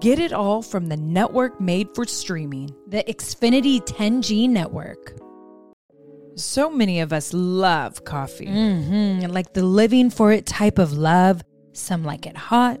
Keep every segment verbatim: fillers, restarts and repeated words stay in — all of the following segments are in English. Get it all from the network made for streaming, the Xfinity ten G network. So many of us love coffee. Mm-hmm. Like the living for it type of love. Some like it hot,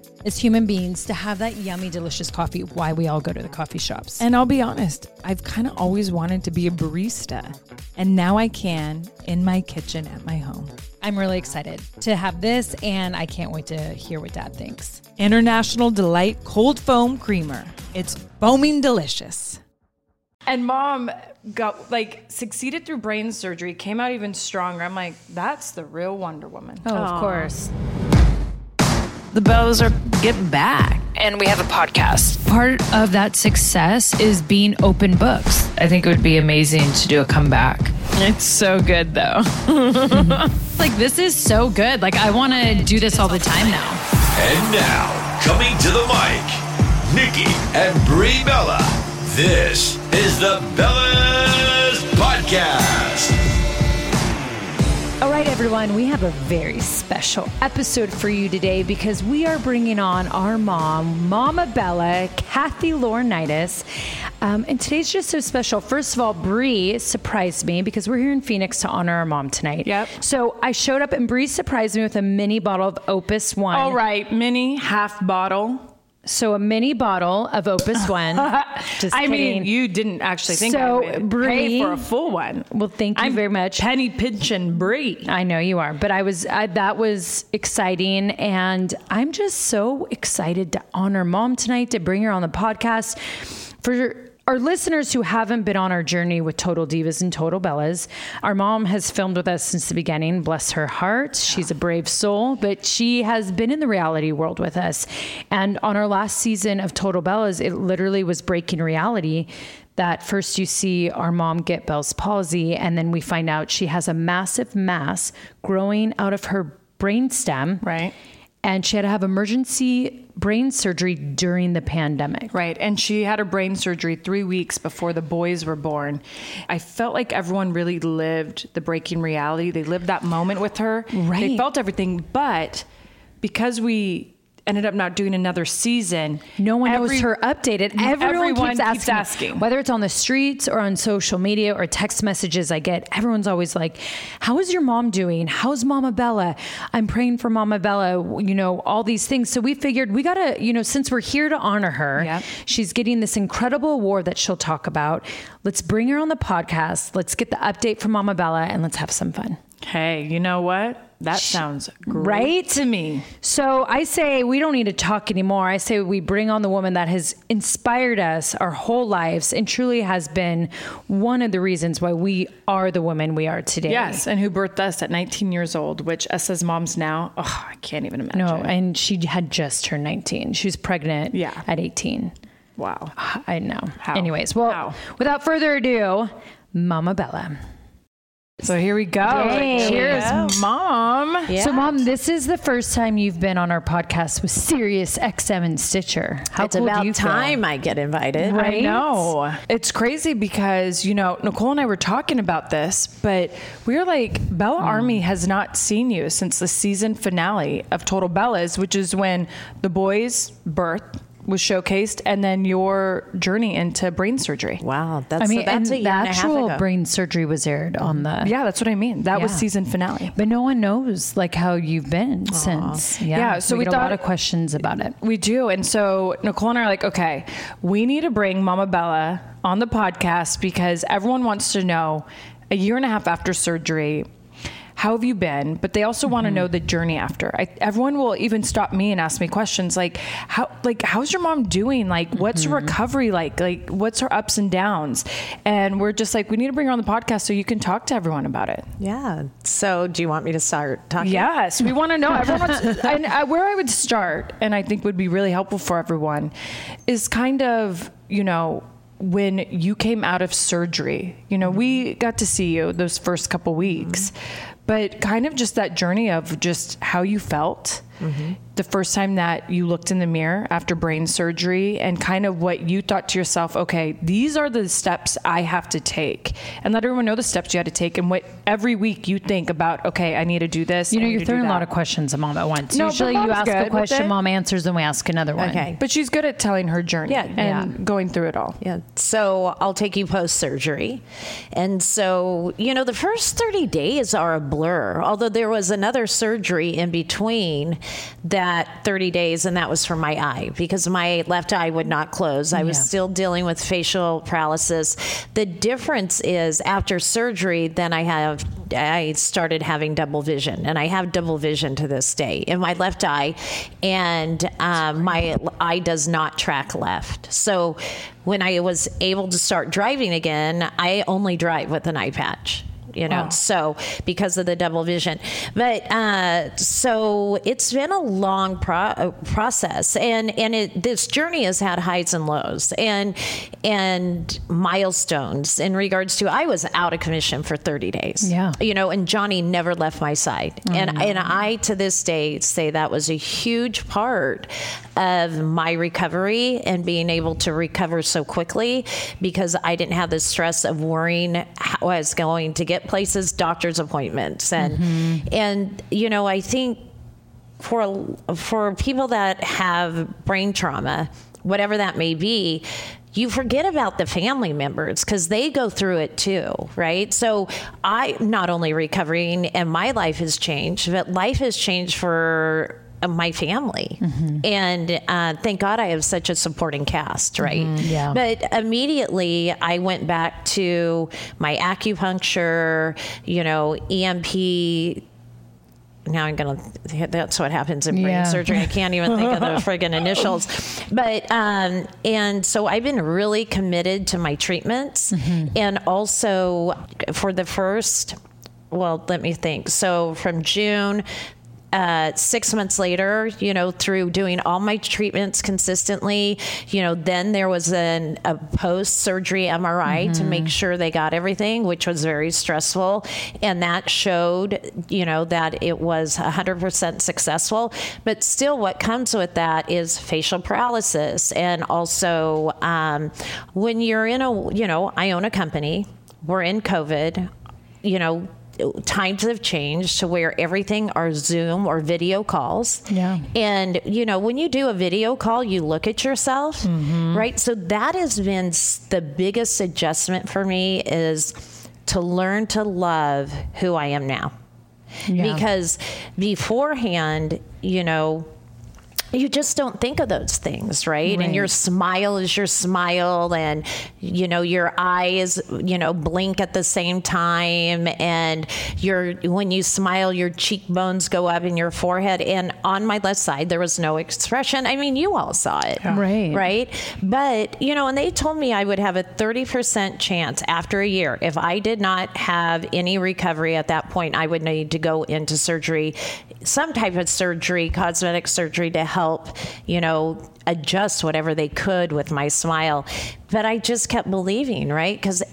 as human beings, to have that yummy, delicious coffee, why we all go to the coffee shops. And I'll be honest, I've kind of always wanted to be a barista. And now I can in my kitchen at my home. I'm really excited to have this, and I can't wait to hear what Dad thinks. International Delight Cold Foam Creamer. It's foaming delicious. And Mom got like succeeded through brain surgery, came out even stronger. I'm like, that's the real Wonder Woman. Oh, Aww. Of course. The Bellas are getting back. And we have a podcast. Part of that success is being open books. I think it would be amazing to do a comeback. It's so good, though. Mm-hmm. Like, this is so good. Like, I want to do this all the time now. And now, coming to the mic, Nikki and Bree Bella. This is the Bellas Podcast. All right, everyone, we have a very special episode for you today because we are bringing on our mom, Mama Bella, Kathy Laurinaitis. Um, and today's just so special. First of all, Bree surprised me because we're here in Phoenix to honor our mom tonight. Yep. So I showed up and Bree surprised me with a mini bottle of Opus One. All right, mini half bottle. So a mini bottle of Opus One. Just I kidding. Mean, you didn't actually think so I would Bree, pay for a full one. Well, thank you I'm very much. Penny pinching Bree. I know you are, but I was I, that was exciting, and I'm just so excited to honor Mom tonight, to bring her on the podcast. For our listeners who haven't been on our journey with Total Divas and Total Bellas, our mom has filmed with us since the beginning. Bless her heart. She's a brave soul, but she has been in the reality world with us. And on our last season of Total Bellas, it literally was breaking reality. That first you see our mom get Bell's palsy, and then we find out she has a massive mass growing out of her brainstem. Right. and she had to have emergency brain surgery during the pandemic. Right. And she had her brain surgery three weeks before the boys were born. I felt like everyone really lived the breaking reality. They lived that moment with her. Right. They felt everything. But because we ended up not doing another season, no one every, knows her updated. Everyone, everyone keeps, asking, keeps asking. Whether it's on the streets or on social media or text messages I get, everyone's always like, how is your mom doing? How's Mama Bella? I'm praying for Mama Bella, you know, all these things. So we figured we got to, you know, since we're here to honor her, yep. she's getting this incredible award that she'll talk about. Let's bring her on the podcast. Let's get the update from Mama Bella and let's have some fun. Hey, you know what? That sounds great right? to me. So I say we don't need to talk anymore. I say we bring on the woman that has inspired us our whole lives and truly has been one of the reasons why we are the women we are today. Yes, and who birthed us at nineteen years old, which us as moms now, oh, I can't even imagine. No, and she had just turned nineteen. She was pregnant yeah. at eighteen. Wow. I know. How? Anyways, well, How? without further ado, Mama Bella. So here we go. Hey. Cheers, yeah. Mom. Yeah. So, Mom, this is the first time you've been on our podcast with Sirius X M and Stitcher. How it's cool about do you time feel? I get invited. Right? I know. It's crazy because, you know, Nicole and I were talking about this, but we were like, Bella mm. Army has not seen you since the season finale of Total Bellas, which is when the boys' birth was showcased, and then your journey into brain surgery. Wow, that's I mean, so that's and a year the actual and a half ago. Brain surgery was aired on the. Yeah, that's what I mean. That yeah. was season finale. But no one knows like how you've been Aww. since. Yeah, yeah so we, we get thought, a lot of questions about it. We do, and so Nicole and I are like, okay, we need to bring Mama Bella on the podcast because everyone wants to know a year and a half after surgery. How have you been? But they also mm-hmm. want to know the journey after. I, everyone will even stop me and ask me questions like, "How? Like, how's your mom doing? Like, mm-hmm. what's her recovery like? Like, what's her ups and downs?" And we're just like, we need to bring her on the podcast so you can talk to everyone about it. Yeah. So, do you want me to start talking? Yes, we want to know. Everyone wants, and I, where I would start, and I think would be really helpful for everyone, is kind of, you know, when you came out of surgery. You know, mm-hmm. we got to see you those first couple weeks. Mm-hmm. But kind of just that journey of just how you felt mm-hmm. the first time that you looked in the mirror after brain surgery and kind of what you thought to yourself, okay, these are the steps I have to take, and let everyone know the steps you had to take and what every week you think about, okay, I need to do this. You know, you're throwing a lot of questions at Mom at once. No, usually you ask a question, Mom answers, and we ask another one. Okay. But she's good at telling her journey yeah, and yeah. going through it all. Yeah. So I'll take you post-surgery. And so, you know, the first thirty days are a blur, although there was another surgery in between that thirty days, and that was for my eye because my left eye would not close. I yeah. was still dealing with facial paralysis. The difference is after surgery, then I have I started having double vision, and I have double vision to this day in my left eye, and um, my eye does not track left. So when I was able to start driving again, I only drive with an eye patch. You know, wow. so because of the double vision, but, uh, so it's been a long pro- process and, and it, this journey has had highs and lows and, and milestones in regards to, I was out of commission for thirty days, yeah. you know, and Johnny never left my side. Mm. And, and I, to this day, say that was a huge part of my recovery and being able to recover so quickly because I didn't have the stress of worrying how I was going to get places, doctor's appointments. And, mm-hmm. and, you know, I think for, for people that have brain trauma, whatever that may be, you forget about the family members because they go through it too, right? So I'm not only recovering and my life has changed, but life has changed for my family. Mm-hmm. And uh, thank God I have such a supporting cast, right? Mm-hmm, yeah. But immediately I went back to my acupuncture, you know, E M P. Now I'm going to, that's what happens in brain yeah. surgery. I can't even think of the friggin' initials. But, um, and so I've been really committed to my treatments. Mm-hmm. And also for the first, well, let me think. So from June Uh, six months later, you know, through doing all my treatments consistently, you know, then there was an, a post-surgery M R I mm-hmm. to make sure they got everything, which was very stressful. And that showed, you know, that it was one hundred percent successful. But still what comes with that is facial paralysis. And also um, when you're in a, you know, I own a company, we're in COVID, you know, times have changed to where everything are Zoom or video calls. Yeah. And, you know, when you do a video call, you look at yourself, mm-hmm. right? So that has been the biggest adjustment for me, is to learn to love who I am now. Yeah. Because beforehand, you know, you just don't think of those things, right? right? And your smile is your smile, and, you know, your eyes, you know, blink at the same time, and your, when you smile, your cheekbones go up and your forehead. And on my left side, there was no expression. I mean, you all saw it, yeah. right? Right. But, you know, and they told me I would have a thirty percent chance after a year. If I did not have any recovery at that point, I would need to go into surgery, some type of surgery, cosmetic surgery, to help. help, you know, adjust whatever they could with my smile. But I just kept believing, right? Because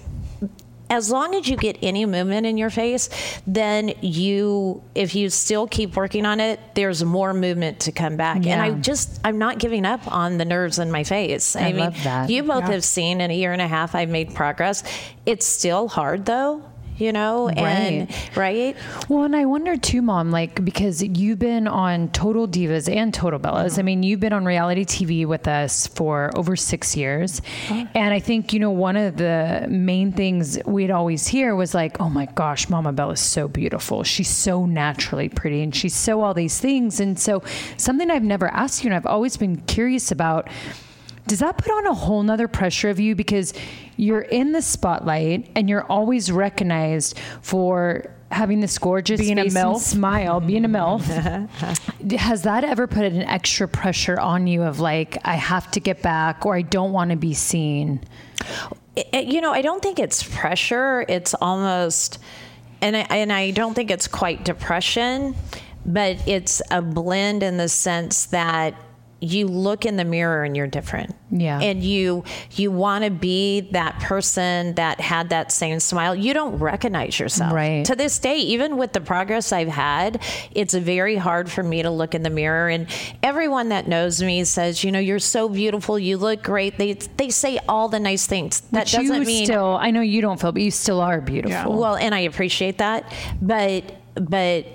as long as you get any movement in your face, then you, if you still keep working on it, there's more movement to come back. Yeah. And I just, I'm not giving up on the nerves in my face. I, I mean, love that. You both yeah. have seen in a year and a half, I've made progress. It's still hard though. You know, right. and right. Well, and I wonder too, Mom, like, because you've been on Total Divas and Total Bellas. Mm-hmm. I mean, you've been on reality T V with us for over six years. Mm-hmm. And I think, you know, one of the main things we'd always hear was like, oh my gosh, Mama Bella is so beautiful. She's so naturally pretty and she's so all these things. And so something I've never asked you, and I've always been curious about, does that put on a whole nother pressure of you? Because you're in the spotlight and you're always recognized for having this gorgeous being face a milf. And smile, being a MILF. Has that ever put an extra pressure on you of like, I have to get back, or I don't want to be seen? It, you know, I don't think it's pressure. It's almost, and I, and I don't think it's quite depression, but it's a blend in the sense that you look in the mirror and you're different. Yeah. And you, you want to be that person that had that same smile. You don't recognize yourself. Right. To this day, even with the progress I've had, it's very hard for me to look in the mirror. And everyone that knows me says, you know, you're so beautiful. You look great. They, they say all the nice things. That Which doesn't you mean still, I know you don't feel, but you still are beautiful. Yeah. Well, and I appreciate that, but, but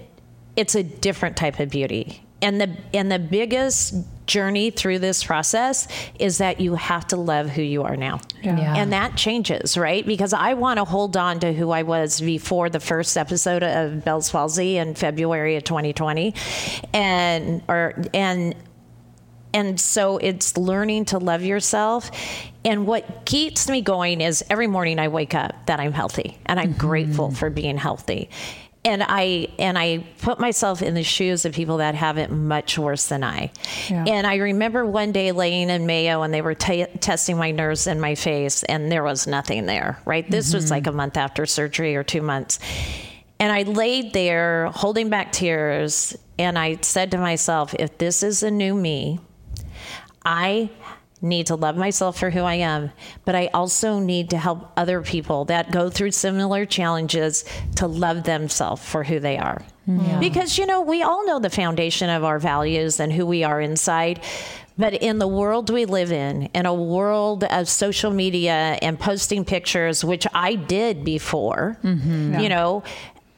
it's a different type of beauty. And the, and the biggest journey through this process is that you have to love who you are now. Yeah. Yeah. And that changes, right? Because I want to hold on to who I was before the first episode of Bell's Palsy in February of twenty twenty. And, or, and, and so it's learning to love yourself. And what keeps me going is every morning I wake up that I'm healthy, and I'm mm-hmm. grateful for being healthy. And I, and I put myself in the shoes of people that have it much worse than I. Yeah. And I remember one day laying in Mayo, and they were t- testing my nerves in my face, and there was nothing there, right? This mm-hmm. was like a month after surgery, or two months. And I laid there holding back tears. And I said to myself, if this is the new me, I need to love myself for who I am, but I also need to help other people that go through similar challenges to love themselves for who they are. Yeah. Because, you know, we all know the foundation of our values and who we are inside, but in the world we live in, in a world of social media and posting pictures, which I did before, mm-hmm, yeah. you know,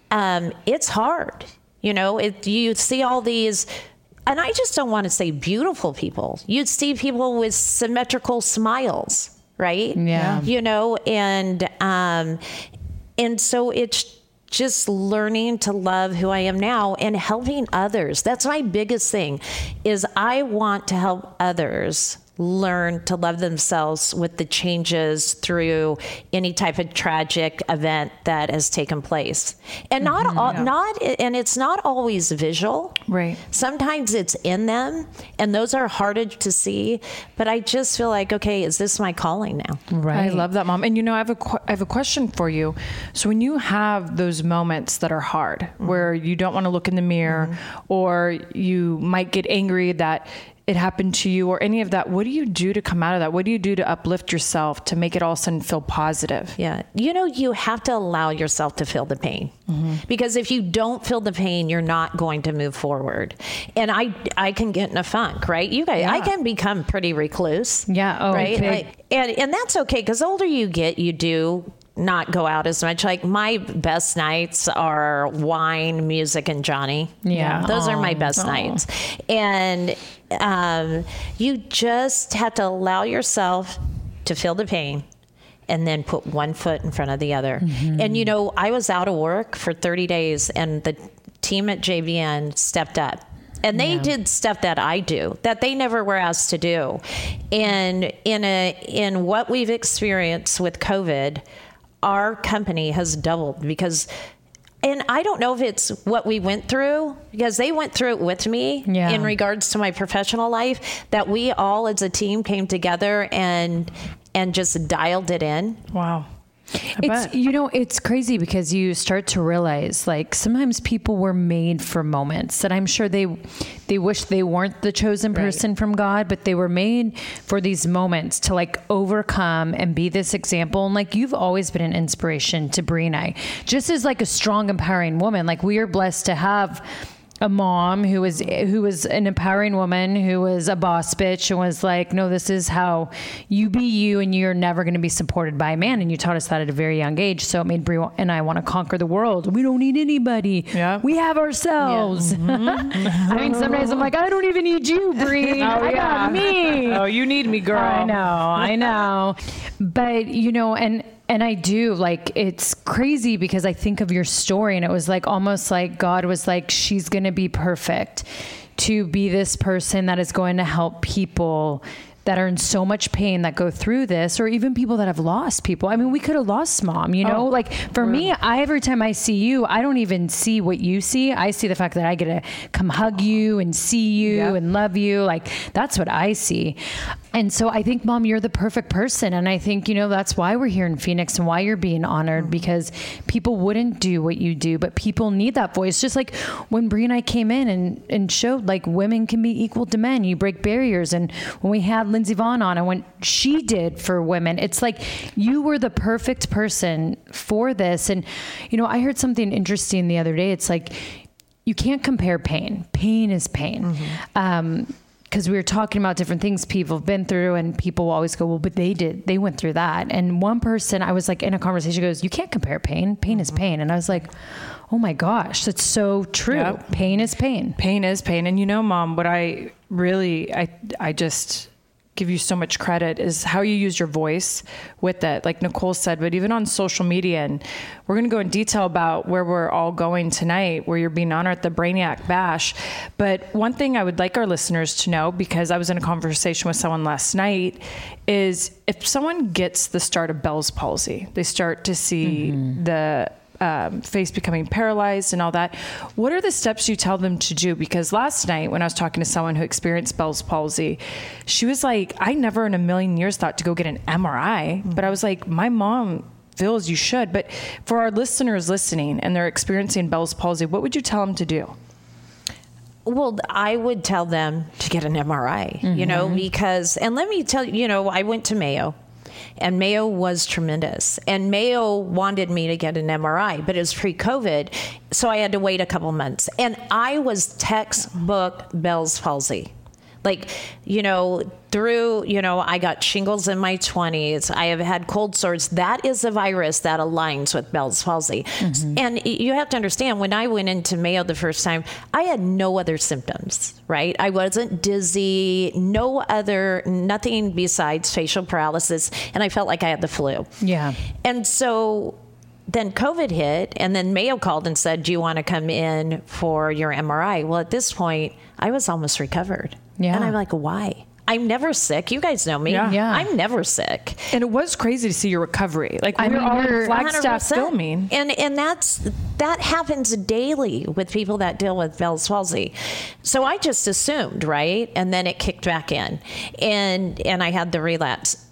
um, it's hard. You know, it, you see all these, and I just don't want to say beautiful people. You'd see people with symmetrical smiles, right? Yeah. You know, and, um, and so it's just learning to love who I am now and helping others. That's my biggest thing, is I want to help others learn to love themselves with the changes through any type of tragic event that has taken place. And mm-hmm, not all, yeah. not and it's not always visual. Right. Sometimes it's in them, and those are harder to see, but I just feel like, okay, is this my calling now? Right. I love that, Mom. And you know, I have a qu- I have a question for you. So when you have those moments that are hard, mm-hmm. where you don't want to look in the mirror, mm-hmm. or you might get angry that it happened to you or any of that, what do you do to come out of that? What do you do to uplift yourself to make it all of a sudden feel positive? Yeah. You know, you have to allow yourself to feel the pain, mm-hmm. because if you don't feel the pain, you're not going to move forward. And I, I can get in a funk, right? You guys, yeah. I can become pretty recluse. Yeah. Oh, right. Okay. I, and, and that's okay. 'Cause the older you get, you do not go out as much. Like my best nights are wine, music, and Johnny. Yeah. yeah. Those Aww. Are my best Aww. Nights. And, um, you just have to allow yourself to feel the pain and then put one foot in front of the other. Mm-hmm. And, you know, I was out of work for thirty days and the team at J V N stepped up. And they yeah. did stuff that I do that they never were asked to do. And in a, in what we've experienced with COVID, our company has doubled because, and I don't know if it's what we went through because they went through it with me yeah. in regards to my professional life, that we all as a team came together and, and just dialed it in. Wow. I it's, bet. You know, it's crazy because you start to realize like sometimes people were made for moments that I'm sure they, they wish they weren't the chosen person right. from God, but they were made for these moments to like overcome and be this example. And like, you've always been an inspiration to Bree and I, just as like a strong, empowering woman. Like we are blessed to have a mom who was, who was an empowering woman, who was a boss bitch and was like, no, this is how you be you. And you're never going to be supported by a man. And you taught us that at a very young age. So it made Bree and I want to conquer the world. We don't need anybody. Yeah. We have ourselves. Yeah. Mm-hmm. I mean, sometimes I'm like, I don't even need you, Bree. oh, I yeah. got me. Oh, you need me, girl. I know. I know. But you know, and, And I do, like, it's crazy because I think of your story and it was like, almost like God was like, she's going to be perfect to be this person that is going to help people that are in so much pain that go through this, or even people that have lost people. I mean, we could have lost Mom, you know, oh, like for really? me, I, every time I see you, I don't even see what you see. I see the fact that I get to come hug you and see you yeah. and love you. Like that's what I see. And so I think, Mom, you're the perfect person. And I think, you know, that's why we're here in Phoenix and why you're being honored, because people wouldn't do what you do, but people need that voice. Just like when Bree and I came in and, and showed like women can be equal to men, you break barriers. And when we had Lindsey Vaughn on and when she did for women, it's like you were the perfect person for this. And, you know, I heard something interesting the other day. It's like, you can't compare pain. Pain is pain. Mm-hmm. Um, Because we were talking about different things people have been through, and people always go, well, but they did, they went through that. And one person, I was like in a conversation, goes, you can't compare pain. Pain mm-hmm. is pain. And I was like, oh my gosh, that's so true. Yep. Pain is pain. Pain is pain. And you know, Mom, what I really, I, I just give you so much credit is how you use your voice with it. Like Nicole said, but even on social media, and we're going to go in detail about where we're all going tonight, where you're being honored at the Brainiac Bash. But one thing I would like our listeners to know, because I was in a conversation with someone last night, is if someone gets the start of Bell's palsy, they start to see mm-hmm. the Um, face becoming paralyzed and all that. What are the steps you tell them to do? Because last night when I was talking to someone who experienced Bell's palsy, she was like, I never in a million years thought to go get an M R I, mm-hmm. but I was like, my mom feels you should. But for our listeners listening and they're experiencing Bell's palsy, what would you tell them to do? Well, I would tell them to get an M R I, mm-hmm. you know, because, and let me tell you, you know, I went to Mayo. And Mayo was tremendous. And Mayo wanted me to get an M R I, but it was pre-COVID. So I had to wait a couple months. And I was textbook Bell's palsy. Like, you know, through, you know, I got shingles in my twenties. I have had cold sores. That is a virus that aligns with Bell's palsy. Mm-hmm. And you have to understand, when I went into Mayo the first time, I had no other symptoms, right? I wasn't dizzy, no other, nothing besides facial paralysis. And I felt like I had the flu. Yeah. And so then COVID hit, and then Mayo called and said, do you want to come in for your M R I? Well, at this point, I was almost recovered. Yeah. And I'm like, why? I'm never sick. You guys know me. Yeah. yeah. I'm never sick. And it was crazy to see your recovery. Like we were all in Flagstaff filming. And and that's that happens daily with people that deal with Bell's palsy. So I just assumed, right? And then it kicked back in. And and I had the relapse.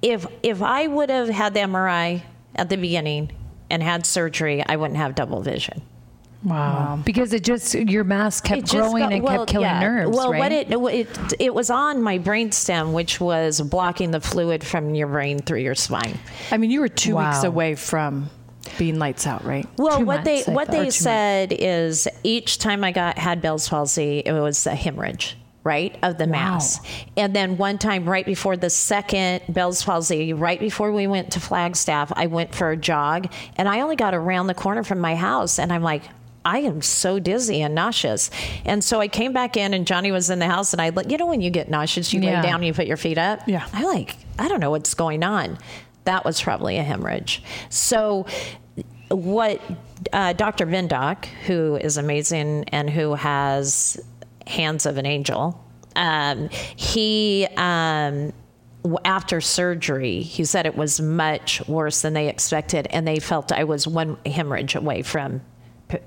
If if I would have had the M R I at the beginning and had surgery, I wouldn't have double vision. Wow. Because it just, your mask kept growing got, and well, kept killing yeah. nerves, well, right? Well, what it, it it was on my brain stem, which was blocking the fluid from your brain through your spine. I mean, you were two wow. weeks away from being lights out, right? Well, two what months, they I what thought, they said months. Is each time I got had Bell's palsy, it was a hemorrhage, right, of the wow. mass. And then one time right before the second Bell's palsy, right before we went to Flagstaff, I went for a jog, and I only got around the corner from my house, and I'm like, I am so dizzy and nauseous. And so I came back in and Johnny was in the house and I, you know, when you get nauseous, you yeah. lay down and you put your feet up. Yeah. I like, I don't know what's going on. That was probably a hemorrhage. So what uh, Doctor Vindok, who is amazing and who has hands of an angel, um, he, um, after surgery, he said it was much worse than they expected. And they felt I was one hemorrhage away from,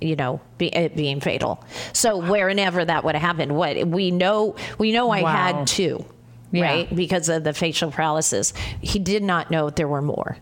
you know, be, it being fatal. So wow. wherever that would have happened, what we know, we know I wow. had two, yeah. right? Because of the facial paralysis. He did not know there were more,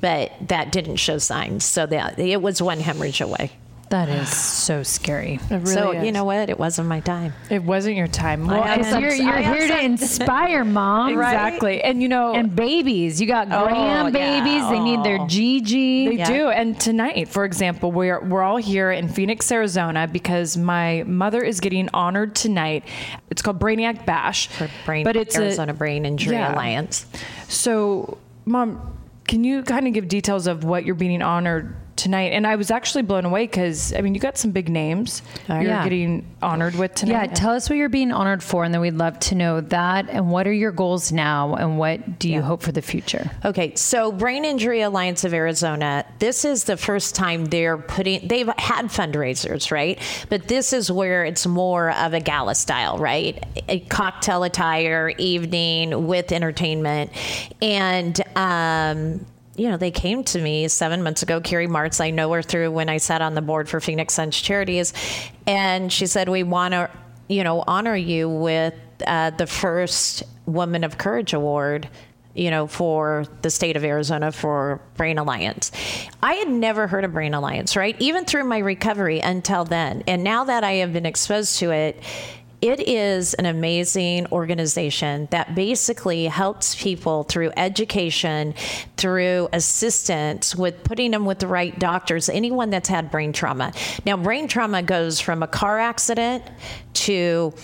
but that didn't show signs. So that it was one hemorrhage away. That is so scary. It really so is. You know what? It wasn't my time. It wasn't your time. Well, upset, you're you're here upset. To inspire, Mom. Exactly. Right? And you know, and babies. You got oh, grand babies. Yeah. They need their Gigi. They yeah. do. And tonight, for example, we're we're all here in Phoenix, Arizona, because my mother is getting honored tonight. It's called Brainiac Bash. For brain, but it's Arizona a, Brain Injury yeah. Alliance. So, Mom, can you kind of give details of what you're being honored tonight? And I was actually blown away because, I mean, you got some big names you're yeah. getting honored with tonight. Yeah, tell us what you're being honored for, and then we'd love to know that. And what are your goals now, and what do you yeah. hope for the future? Okay, so Brain Injury Alliance of Arizona, this is the first time they're putting, they've had fundraisers, right? But this is where it's more of a gala style, right? A cocktail attire, evening with entertainment. And, um, you know, they came to me seven months ago, Carrie Martz, I know her through when I sat on the board for Phoenix Suns Charities. And she said, we want to, you know, honor you with uh, the first Woman of Courage Award, you know, for the state of Arizona for Brain Alliance. I had never heard of Brain Alliance, right? Even through my recovery until then. And now that I have been exposed to it, it is an amazing organization that basically helps people through education, through assistance with putting them with the right doctors, anyone that's had brain trauma. Now, brain trauma goes from a car accident to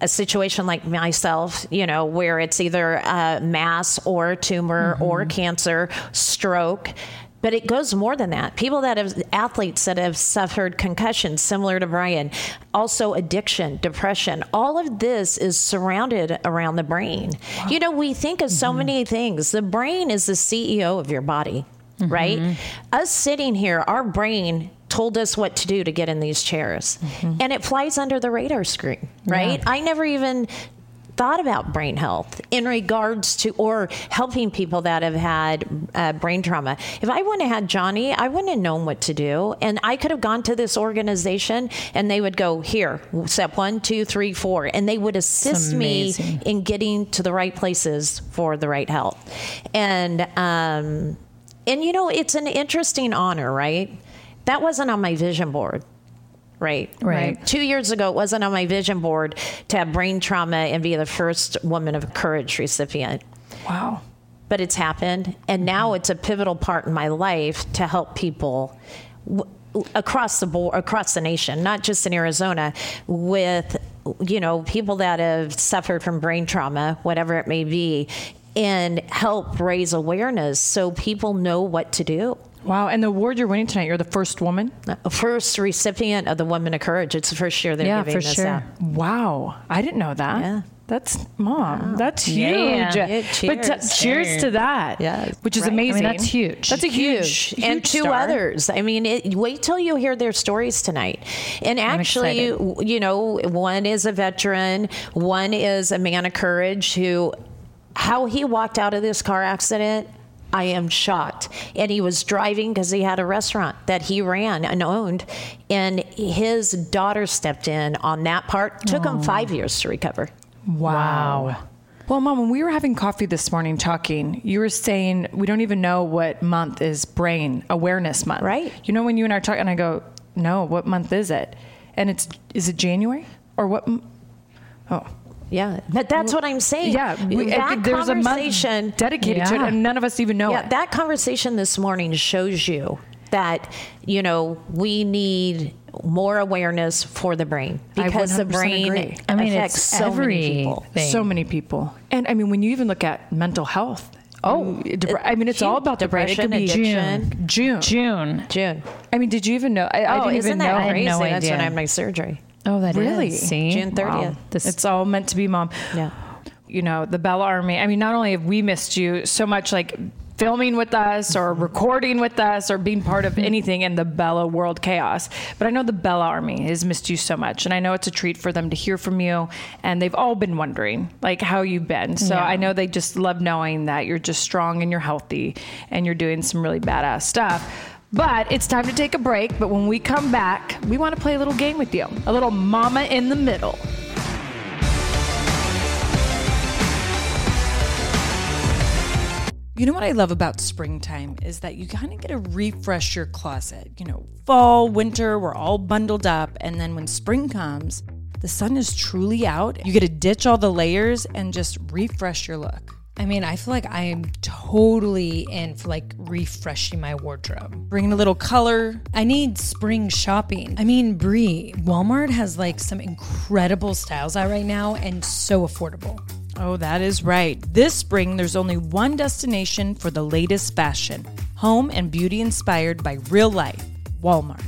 a situation like myself, you know, where it's either a mass or a tumor mm-hmm. or cancer, stroke. But it goes more than that. People that have, athletes that have suffered concussions similar to Brian, also addiction, depression, all of this is surrounded around the brain. Wow. You know, we think of so mm-hmm. many things. The brain is the C E O of your body, mm-hmm. right? Us sitting here, our brain told us what to do to get in these chairs. Mm-hmm. And it flies under the radar screen, right? Yeah. I never even thought about brain health in regards to, or helping people that have had uh, brain trauma. If I wouldn't have had Johnny, I wouldn't have known what to do. And I could have gone to this organization and they would go, here, step one, two, three, four. And they would assist me in getting to the right places for the right help. And, um, and you know, it's an interesting honor, right? That wasn't on my vision board. Right. Right. Two years ago, it wasn't on my vision board to have brain trauma and be the first Woman of Courage recipient. Wow. But it's happened. And now it's a pivotal part in my life to help people w- across the board, across the nation, not just in Arizona, with, you know, people that have suffered from brain trauma, whatever it may be, and help raise awareness so people know what to do. Wow. And the award you're winning tonight, you're the first woman? First recipient of the Woman of Courage. It's the first year they're yeah, giving this sure. out. Wow. I didn't know that. Yeah. That's mom. Wow. That's huge. Yeah, yeah. Yeah, cheers. But t- cheers yeah. to that. Yeah. Which is right. amazing. I mean, that's huge. That's a huge, huge and huge two star. Others. I mean, it, wait till you hear their stories tonight. And actually, you know, one is a veteran. One is a man of courage who, how he walked out of this car accident, I am shocked. And he was driving because he had a restaurant that he ran and owned. And his daughter stepped in on that part. Took Aww. him five years to recover. Wow. wow. Well, Mom, when we were having coffee this morning talking, you were saying we don't even know what month is Brain Awareness Month. Right. You know, when you and I are talking, and I go, no, what month is it? And it's, is it January? Or what? M- oh. Yeah. But that's what I'm saying. Yeah. We, that there's conversation, a month dedicated yeah. to it, and none of us even know yeah, it. That conversation this morning shows you that, you know, we need more awareness for the brain, because the brain agree. I mean, affects so many people. Thing. So many people. And I mean, when you even look at mental health, oh, depra- I mean, it's all about depression, the brain. It could be addiction. June. June. June. June. I mean, did you even know? I, I oh, didn't isn't even that know. I had no idea. That's when I had my surgery. Oh, that really? Is. See? June thirtieth. Wow. This, it's all meant to be, Mom. Yeah. You know, the Bella Army. I mean, not only have we missed you so much, like, filming with us or recording with us or being part of anything in the Bella world chaos. But I know the Bella Army has missed you so much, and I know it's a treat for them to hear from you, and they've all been wondering like how you've been. So yeah. I know they just love knowing that you're just strong and you're healthy and you're doing some really badass stuff. But it's time to take a break. But when we come back, we want to play a little game with you, a little mama in the middle. You know what I love about springtime is that you kind of get to refresh your closet. You know, fall, winter, we're all bundled up. And then when spring comes, the sun is truly out. You get to ditch all the layers and just refresh your look. I mean, I feel like I am totally in for like refreshing my wardrobe. Bringing a little color. I need spring shopping. I mean, Brie, Walmart has like some incredible styles out right now and so affordable. Oh, that is right. This spring, there's only one destination for the latest fashion, home and beauty inspired by real life, Walmart.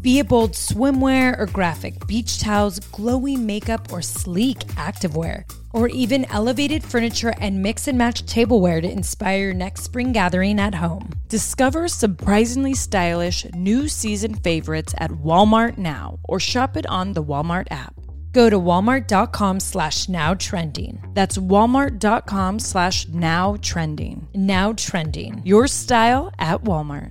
Be it bold swimwear or graphic beach towels, glowy makeup or sleek activewear, or even elevated furniture and mix and match tableware to inspire your next spring gathering at home. Discover surprisingly stylish new season favorites at Walmart now, or shop it on the Walmart app. Go to walmart.com slash now trending. That's walmart.com slash now trending. Now trending. Your style at Walmart.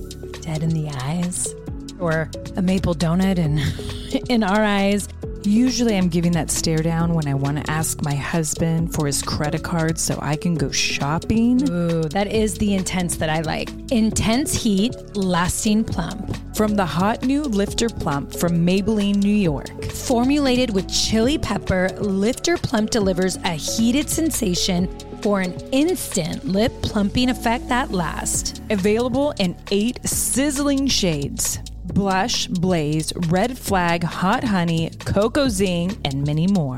dead in the eyes, or a maple donut and in our eyes. Usually I'm giving that stare down when I want to ask my husband for his credit card so I can go shopping. Ooh, that is the intense that I like. Intense heat, lasting plump. From the hot new Lifter Plump from Maybelline, New York. Formulated with chili pepper, Lifter Plump delivers a heated sensation for an instant lip plumping effect that lasts. Available in eight sizzling shades. Blush, Blaze, Red Flag, Hot Honey, Cocoa Zing, and many more.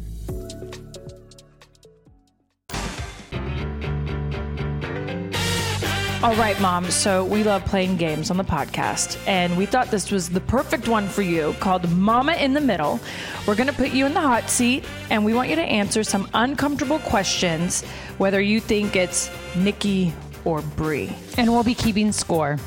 All right, Mom. So we love playing games on the podcast, and we thought this was the perfect one for you, called Mama in the Middle. We're going to put you in the hot seat, and we want you to answer some uncomfortable questions, whether you think it's Nikki or Brie. And we'll be keeping score.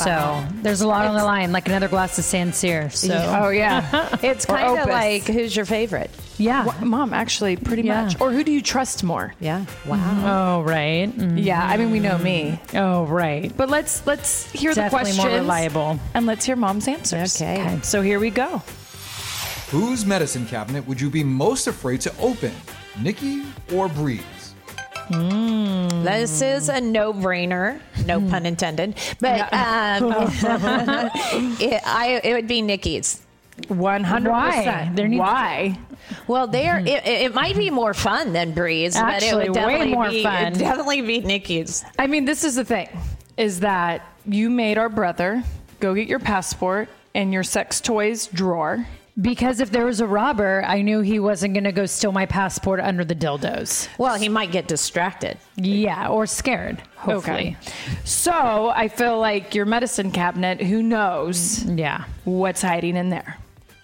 Wow. So there's a lot it's, on the line, like another glass of Sansir. So. Oh, yeah. It's kind of like, who's your favorite? Yeah. Well, Mom, actually, pretty yeah. much. Or who do you trust more? Yeah. Wow. Mm-hmm. Oh, right. Mm-hmm. Yeah. I mean, we know me. Oh, right. But let's let's hear Definitely the questions. More reliable. And let's hear Mom's answers. Okay. okay. So here we go. Whose medicine cabinet would you be most afraid to open? Nikki or Bree? Mm. This is a no-brainer, no mm. pun intended, but um, it, I, it would be Nikki's. one hundred percent. Why? There needs Why? Well, there mm. it, it might be more fun than Breeze, Actually, but it would definitely way more be, fun. It'd definitely be Nikki's. I mean, this is the thing, is that you made our brother go get your passport in your sex toys drawer. Because if there was a robber, I knew he wasn't going to go steal my passport under the dildos. Well, he might get distracted. Yeah, or scared, hopefully. Okay. So I feel like your medicine cabinet, who knows yeah. what's hiding in there?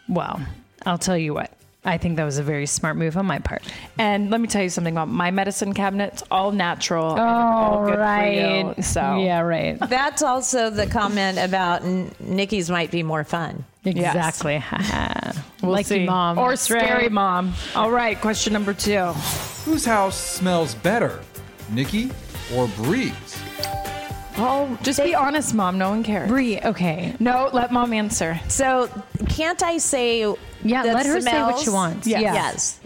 Well, I'll tell you what. I think that was a very smart move on my part. And let me tell you something about my medicine cabinet. It's all natural. Oh, all good right. For you, so. Yeah, right. That's also the comment about N- Nikki's might be more fun. Exactly. Yes. we'll like see. Mom. Or scary mom. All right. Question number two. Whose house smells better? Nikki or Bree's? Oh, just they, be honest, Mom. No one cares. Bree, okay. No, let Mom answer. So can't I say Yeah, let her smells? Say what she wants. Yes. Yes.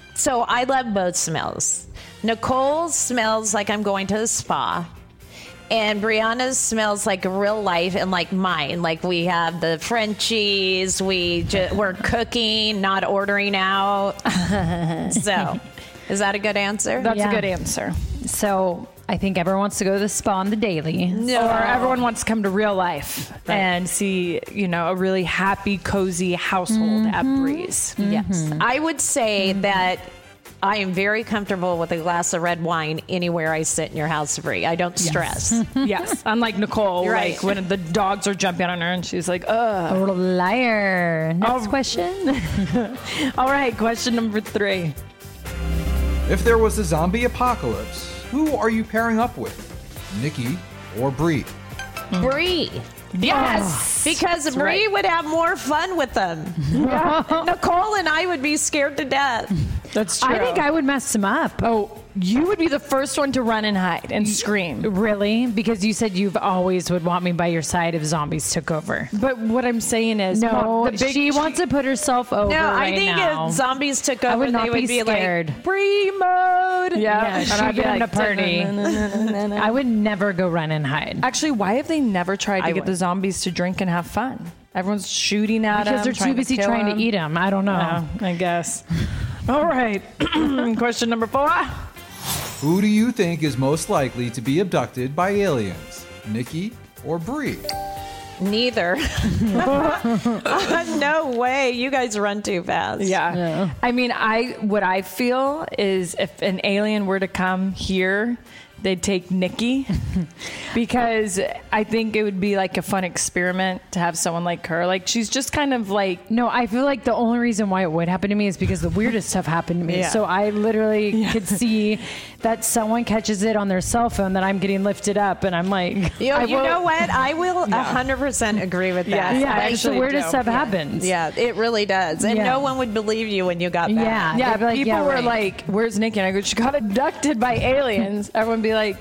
yes. So I love both smells. Nicole's smells like I'm going to the spa. And Brianna's smells like real life and like mine. Like we have the Frenchies. We ju- we're cooking, not ordering out. So is that a good answer? That's yeah. a good answer. So... I think everyone wants to go to the spa on the daily. No. Or everyone wants to come to real life right. and see, you know, a really happy, cozy household mm-hmm. at Breeze. Mm-hmm. Yes. I would say mm-hmm. that I am very comfortable with a glass of red wine anywhere I sit in your house, Bree. I don't stress. Yes. yes. Unlike Nicole, right. like when the dogs are jumping on her and she's like, ugh. What a liar. Next oh. question. All right. Question number three. If there was a zombie apocalypse, who are you pairing up with? Nikki or Bree? Bree. Yes. Oh, because Bree right. would have more fun with them. Yeah. Nicole and I would be scared to death. That's true. I think I would mess him up. Oh, you would be the first one to run and hide and scream. Really? Because you said you've always would want me by your side if zombies took over. But what I'm saying is, no, Mom, the big, she wants to put herself over. No, right I think now. If zombies took over, I would not they would be, be scared. Like free mode. Yeah, yeah and I'd be like, in a party. I would never go run and hide. Actually, why have they never tried to I get would. the zombies to drink and have fun? Everyone's shooting at because them because they're too busy to trying them. to eat them. I don't know. No, I guess. All right. Question number four. Who do you think is most likely to be abducted by aliens? Nikki or Bree? Neither. uh, no way. You guys run too fast. Yeah. yeah. I mean, I what I feel is if an alien were to come here, they'd take Nikki because I think it would be like a fun experiment to have someone like her. Like she's just kind of like, no, I feel like the only reason why it would happen to me is because the weirdest stuff happened to me. Yeah. So I literally yeah. could see that someone catches it on their cell phone that I'm getting lifted up. And I'm like, you, you know what? I will a hundred percent agree with that. Yeah. yeah it's the weirdest do. stuff yeah. happens. Yeah, it really does. And yeah. no one would believe you when you got that. Yeah. yeah like, people yeah, were right. like, where's Nikki? And I go, she got abducted by aliens. Everyone be like,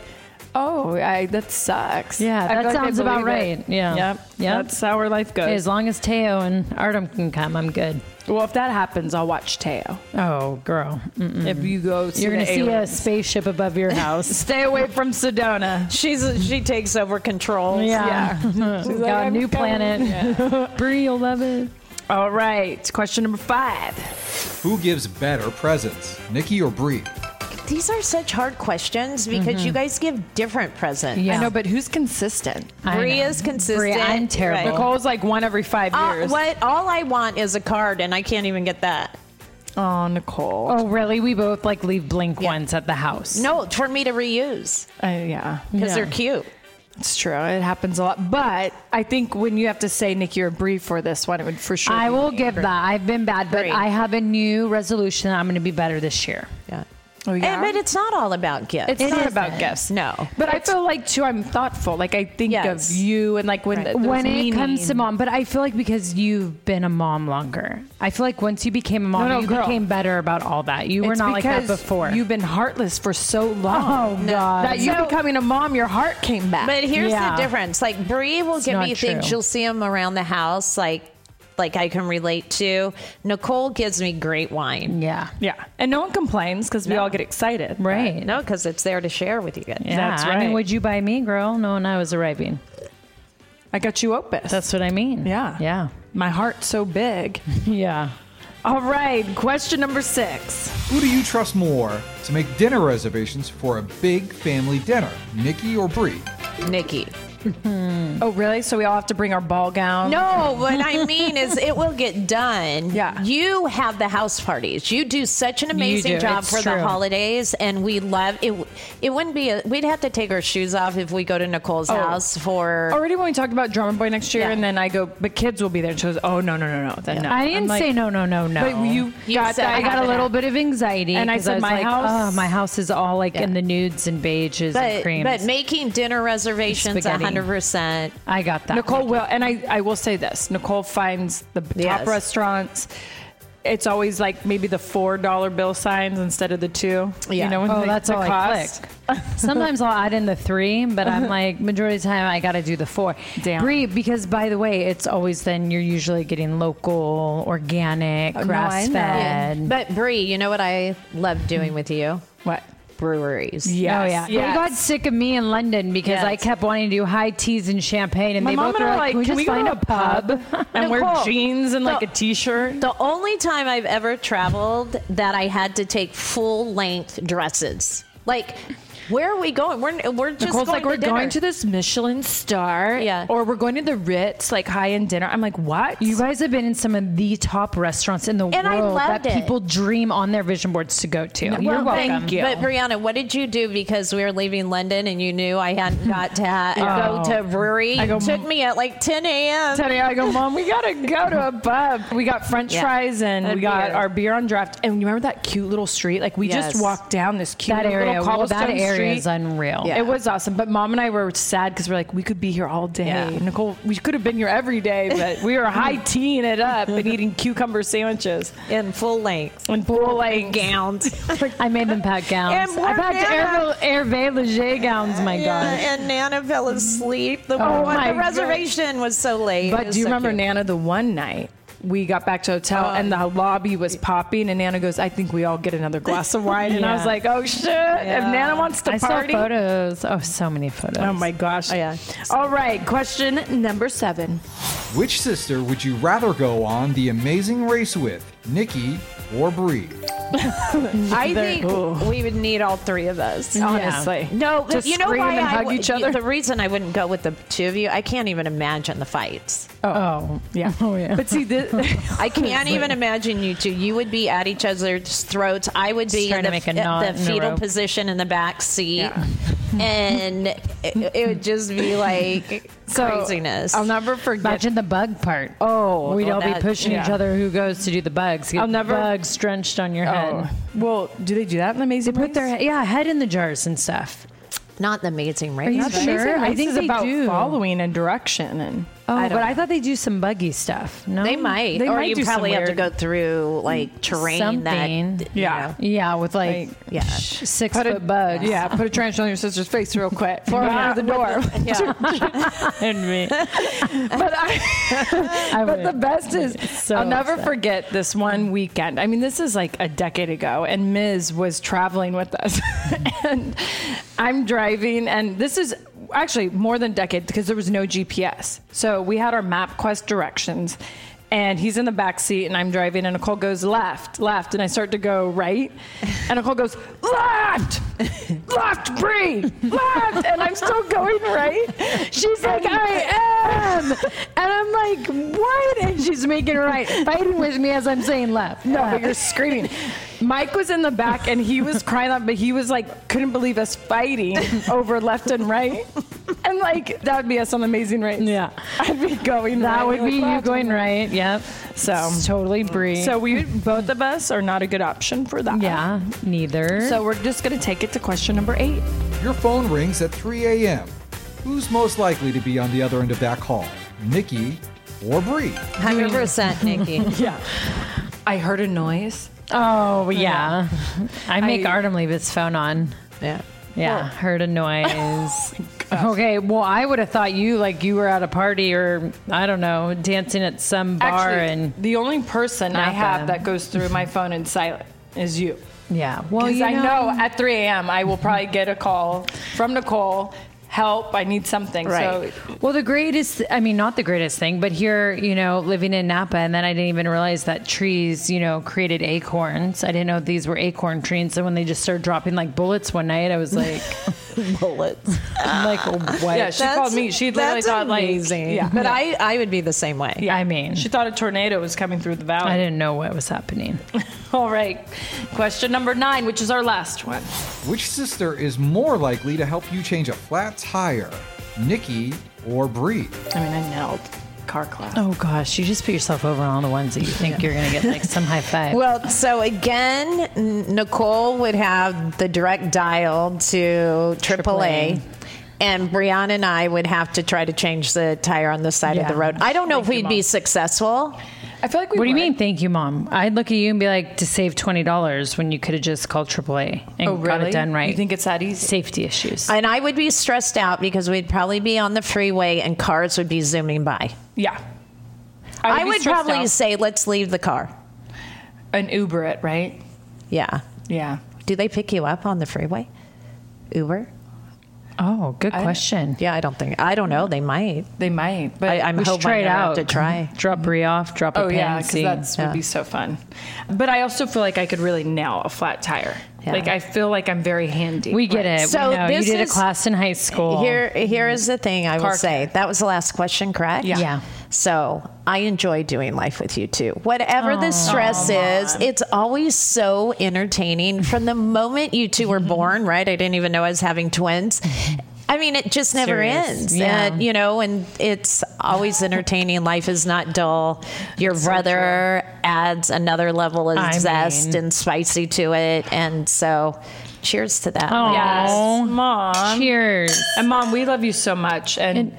oh, I, that sucks. Yeah, that like sounds about right. It. Yeah, yep, yep. That's how our life goes. Hey, as long as Teo and Artem can come, I'm good. Well, if that happens, I'll watch Teo. Oh, girl. Mm-mm. If you go to You're going to see a spaceship above your house. Stay away from Sedona. She's She takes over control. Yeah. yeah. She's like, got a new planet. Yeah. Bree, you'll love it. All right. Question number five. Who gives better presents, Nikki or Bree? These are such hard questions because mm-hmm. you guys give different presents. Yeah. I know, but who's consistent? Bree is consistent. Bree, I'm terrible. Right. Nicole's like one every five uh, years. What? All I want is a card, and I can't even get that. Oh, Nicole. Oh, really? We both like leave blank yeah. ones at the house. No, for me to reuse. Uh, yeah. Because yeah. they're cute. It's true. It happens a lot. But I think when you have to say Nikki or Bree for this one, it would for sure I will give Bree. that. I've been bad, but Bree. I have a new resolution. I'm going to be better this year. Yeah. Oh, yeah? And, but it's not all about gifts. It's it not isn't. about gifts, no. But it's, I feel like, too, I'm thoughtful. Like, I think yes. of you and, like, when right. when it comes to mom. But I feel like because you've been a mom longer, I feel like once you became a mom, no, no, you girl. became better about all that. You it's were not like that before. You've been heartless for so long. Oh, no. God. That you so, becoming a mom, your heart came back. But here's yeah. the difference. Like, Bree will it's give me true. things. You'll see them around the house, like, like I can relate to. Nicole gives me great wine. Yeah. Yeah. And no one complains because we no. all get excited. Right. But no, because it's there to share with you guys. Yeah. That's right. I mean, would you buy me, girl? No, when I was arriving. I got you Opus. That's what I mean. Yeah. Yeah. My heart's so big. yeah. All right. Question number six. Who do you trust more to make dinner reservations for a big family dinner? Nikki or Bree? Nikki. Mm-hmm. Oh, really? So we all have to bring our ball gown? No, what I mean is it will get done. Yeah. You have the house parties. You do such an amazing job it's for true. the holidays, and we love it. It wouldn't be, a, we'd have to take our shoes off if we go to Nicole's oh. house for. Already when we talked about Drummer Boy next year, yeah. and then I go, but kids will be there. And she goes, oh, no, no, no, no. Then yeah. no. I didn't like, say no, no, no, no. But you, you got that. I got a little bit of anxiety. And I said, I my like, house. Oh, my house is all like yeah. in the nudes and beiges but, and creams. But making dinner reservations at one hundred percent I got that. Nicole will, and I, I will say this. Nicole finds the yes. top restaurants. It's always like maybe the four dollar bill signs instead of the two. Yeah. You know, oh, the, that's the all cost. I click. Sometimes I'll add in the three, but I'm like, majority of the time I got to do the four. Damn. Bree, because by the way, it's always then you're usually getting local, organic, oh, grass-fed. No, yeah. But Bree, you know what I love doing with you? What? Breweries. Yes. Oh, yeah. Yes. They got sick of me in London because yes. I kept wanting to do high teas and champagne. And my they both were like, can we, can we just find a pub, pub? and Nicole, wear jeans and the, like a t-shirt? The only time I've ever traveled that I had to take full length dresses. Like, where are we going? We're, we're just Nicole's going like, to we're dinner. going to this Michelin star. Yeah. Or we're going to the Ritz, like high-end dinner. I'm like, what? You guys have been in some of the top restaurants in the and world that it. people dream on their vision boards to go to. No, You're well, welcome. Thank you. But, Brianna, what did you do? Because we were leaving London and you knew I hadn't got to ha- oh. go to a brewery. Go, it took me at like ten a.m. ten a.m. I go, Mom, we got to go to a pub. We got French yeah. fries and, and we got beer. our beer on draft. And you remember that cute little street? Like, we yes. just walked down this cute that little area. cobblestone well, that area. street is unreal. Yeah. It was awesome. But Mom and I were sad because we're like, we could be here all day. Yeah. Nicole, we could have been here every day, but we were high teeing it up and eating cucumber sandwiches. In full length. In full length. Gowns. I made them pack gowns. And I packed Hervé Léger gowns, my yeah, gosh. And Nana fell asleep. The, oh one, the reservation God. was so late. But do you so remember cute. Nana the one night? We got back to hotel um, and the lobby was popping and Nana goes, I think we all get another glass of wine. And yeah. I was like, oh shit. Yeah. If Nana wants to I party. I saw photos. Oh, so many photos. Oh my gosh. Oh, yeah. So all right. Fun. Question number seven. Which sister would you rather go on The Amazing Race with? Nikki or Bree? I think ooh. we would need all three of us. Honestly. Yeah. No, just you know why and hug I w- each other? The reason I wouldn't go with the two of you, I can't even imagine the fights. Oh, oh yeah. Oh yeah. But see this, I can't even imagine you two. You would be at each other's throats. I would be in the, f- the fetal position in the back seat. Yeah. And it, it would just be like so, craziness. I'll never forget. Imagine the bug part. Oh, we'd well, all that, be pushing yeah. each other. Who goes to do the bugs? Get I'll never bugs drenched on your head. Oh. Well, do they do that in the Amazing Race? They put their yeah head in the jars and stuff. Not the Amazing Race. Are you sure? I think it's about do. following a direction and. Oh, I but know. I thought they do some buggy stuff. No, they might. They or might you do probably have to go through like terrain something. that. Yeah, you know. yeah, with like, like yeah, six put foot a, bugs. Yeah. yeah, put a trench on your sister's face real quick. Throw her out of the door. Yeah. And me. But I. I but the best is so I'll never upset. forget this one weekend. I mean, this is like a decade ago, and Miz was traveling with us, and I'm driving, and this is. Actually, more than a decade because there was no G P S. So we had our MapQuest directions and he's in the back seat and I'm driving and Nicole goes left, left. And I start to go right. And Nicole goes left, left, Bree, left. And I'm still going right. She's like, I am. And I'm like, what? And she's making right, fighting with me as I'm saying left. No, but you're screaming. Mike was in the back and he was crying out, but he was like, couldn't believe us fighting over left and right. And like, that would be us on The Amazing Race. Yeah. I'd be going that right. That would be you going right. Yep. So. It's totally Bree. So we, both of us are not a good option for that. Yeah, neither. So we're just going to take it to question number eight. Your phone rings at three a.m. Who's most likely to be on the other end of that call? Nikki or Bree? one hundred percent Nikki. Yeah. I heard a noise. Oh, yeah. yeah. I make I, Artem leave his phone on. Yeah. Yeah. Cool. Heard a noise. Oh, okay. Well, I would have thought you, like, you were at a party or, I don't know, dancing at some bar. Actually, and the only person I have that goes through my phone in silent is you. Yeah. Well, because I know, know at three a.m. I will probably get a call from Nicole. Help, I need something. Right. So, well, the greatest, I mean, not the greatest thing, but here, you know, living in Napa, and then I didn't even realize that trees, you know, created acorns. I didn't know these were acorn trees. So when they just started dropping like bullets one night, I was like, bullets. I'm like, what? Yeah, she that's, called me. She literally thought amazing. like, yeah. But yeah. I, I would be the same way. Yeah. I mean, she thought a tornado was coming through the valley. I didn't know what was happening. All right. Question number nine, which is our last one. Which sister is more likely to help you change a flat tire, Nikki or Bree? I mean, I nailed car class. Oh gosh, you just put yourself over on all the ones that you think yeah. you're going to get like some high five. Well, so again, Nicole would have the direct dial to triple A. And Brianna and I would have to try to change the tire on the side yeah. of the road. I don't know Thank if we'd you, be successful. I feel like we What would. do you mean? Thank you, Mom. I'd look at you and be like, to save twenty dollars when you could have just called triple A and oh, really? got it done right. You think it's that easy? Safety issues. And I would be stressed out because we'd probably be on the freeway and cars would be zooming by. Yeah. I would, I would probably out. say, let's leave the car. And Uber it, right? Yeah. Yeah. Do they pick you up on the freeway? Uber? Oh, good question. I, yeah, I don't think. I don't know. They might. They might. But I, I'm hoping I have to try. Drop Bree off. Drop oh, a pan. Oh yeah, because that yeah. would be so fun. But I also feel like I could really nail a flat tire. Yeah. Like I feel like I'm very handy. We get it. So we know. This you did is, a class in high school. Here, here is the thing I Car will say. Care. That was the last question, correct? Yeah. yeah. So I enjoy doing life with you two. Whatever oh, the stress oh, is, it's always so entertaining. From the moment you two were born, right? I didn't even know I was having twins. I mean, it just never Serious. ends, yeah. and, you know, and it's always entertaining. Life is not dull. Your That's brother so adds another level of I zest mean. and spicy to it. And so cheers to that. Oh, yes. Mom. Cheers. And Mom, we love you so much. And, and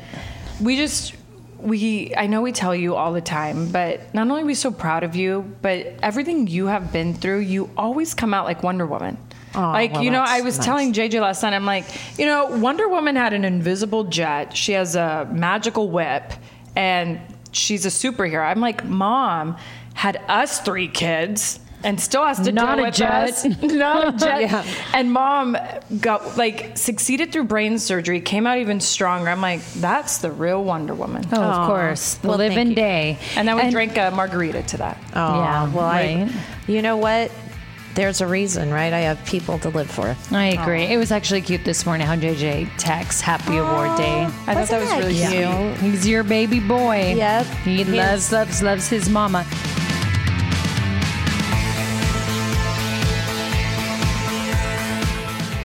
we just, we, I know we tell you all the time, but not only are we so proud of you, but everything you have been through, you always come out like Wonder Woman. Oh, like, well, you know, I was nice. telling J J last night, I'm like, you know, Wonder Woman had an invisible jet. She has a magical whip and she's a superhero. I'm like, Mom had us three kids and still has to Not deal with jet. us. Not a jet. Yeah. And Mom got like succeeded through brain surgery, came out even stronger. I'm like, that's the real Wonder Woman. Oh, Aww. of course. The well, live and day. And then we and, drank a margarita to that. Oh, yeah. Well, right. I, you know what? There's a reason, right? I have people to live for. I agree. Aww. It was actually cute this morning how J J texts Happy Aww. Award Day. I Wasn't thought that was really cute. Yeah. He's your baby boy. Yep. He, he loves, loves, loves his mama.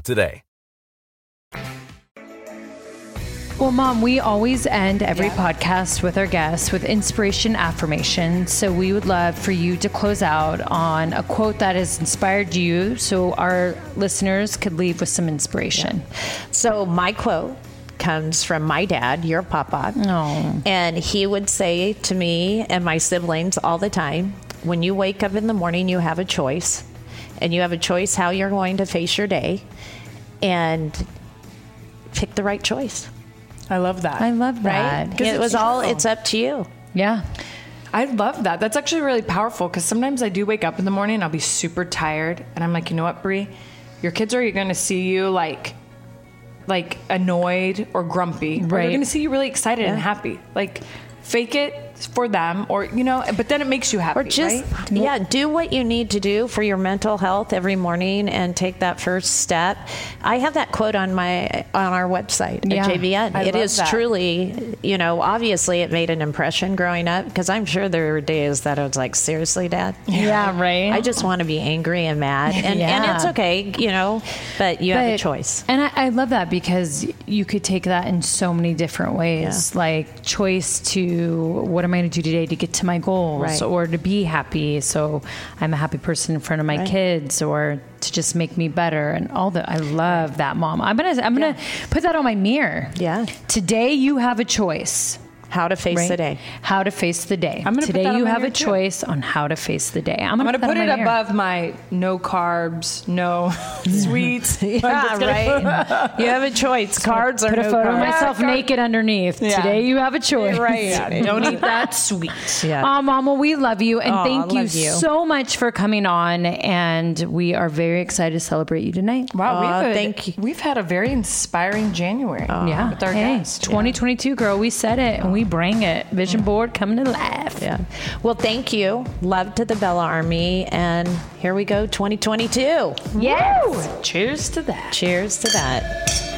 today. Well, Mom, we always end every yeah. podcast with our guests with inspiration affirmations. So we would love for you to close out on a quote that has inspired you so our listeners could leave with some inspiration. Yeah. So my quote comes from my dad, your papa. Oh. And he would say to me and my siblings all the time, when you wake up in the morning, you have a choice. And you have a choice how you're going to face your day and pick the right choice. I love that. I love that. Right? It was all, it's up to you. Yeah. I love that. That's actually really powerful because sometimes I do wake up in the morning and I'll be super tired. And I'm like, you know what, Brie? Your kids are going to see you like like annoyed or grumpy. Right. Or they're going to see you really excited yeah. and happy. Like fake it for them, or you know, but then it makes you happy, or just right? yeah do what you need to do for your mental health every morning and take that first step. I have that quote on my on our website yeah. at J V N. I it is that. Truly, you know, obviously it made an impression growing up, because I'm sure there were days that I was like, seriously, Dad? Yeah, yeah, right. I just want to be angry and mad and, yeah. and it's okay, you know, but you but, have a choice. And I, I love that, because you could take that in so many different ways, yeah. like choice to what am I going to do today to get to my goals, right. or to be happy so I'm a happy person in front of my right. kids, or to just make me better, and all that. I love that, Mom. I'm gonna I'm yeah. gonna put that on my mirror. Yeah. Today you have a choice how to face right? the day. How to face the day. I'm gonna today put that you have a choice too. on how to face the day. I'm gonna, I'm gonna put, put, put it mirror. above my no carbs, no sweets. Yeah, yeah right. You have a choice. So carbs are no carbs. Put a photo of myself yeah, naked underneath. Yeah. Today you have a choice. Right. Yeah, don't eat that sweet. Yeah. Um, Mom, well, we love you, and oh, thank you, you so much for coming on, and we are very excited to celebrate you tonight. Wow. Uh, we've had, thank you. We've had a very inspiring January. Uh, yeah. With our hey, guests. twenty twenty-two, girl. We said it. And we bring it. Vision board coming to life. Yeah. Well, thank you. Love to the Bella Army. And here we go, twenty twenty-two. Yes. Woo! Cheers to that. Cheers to that.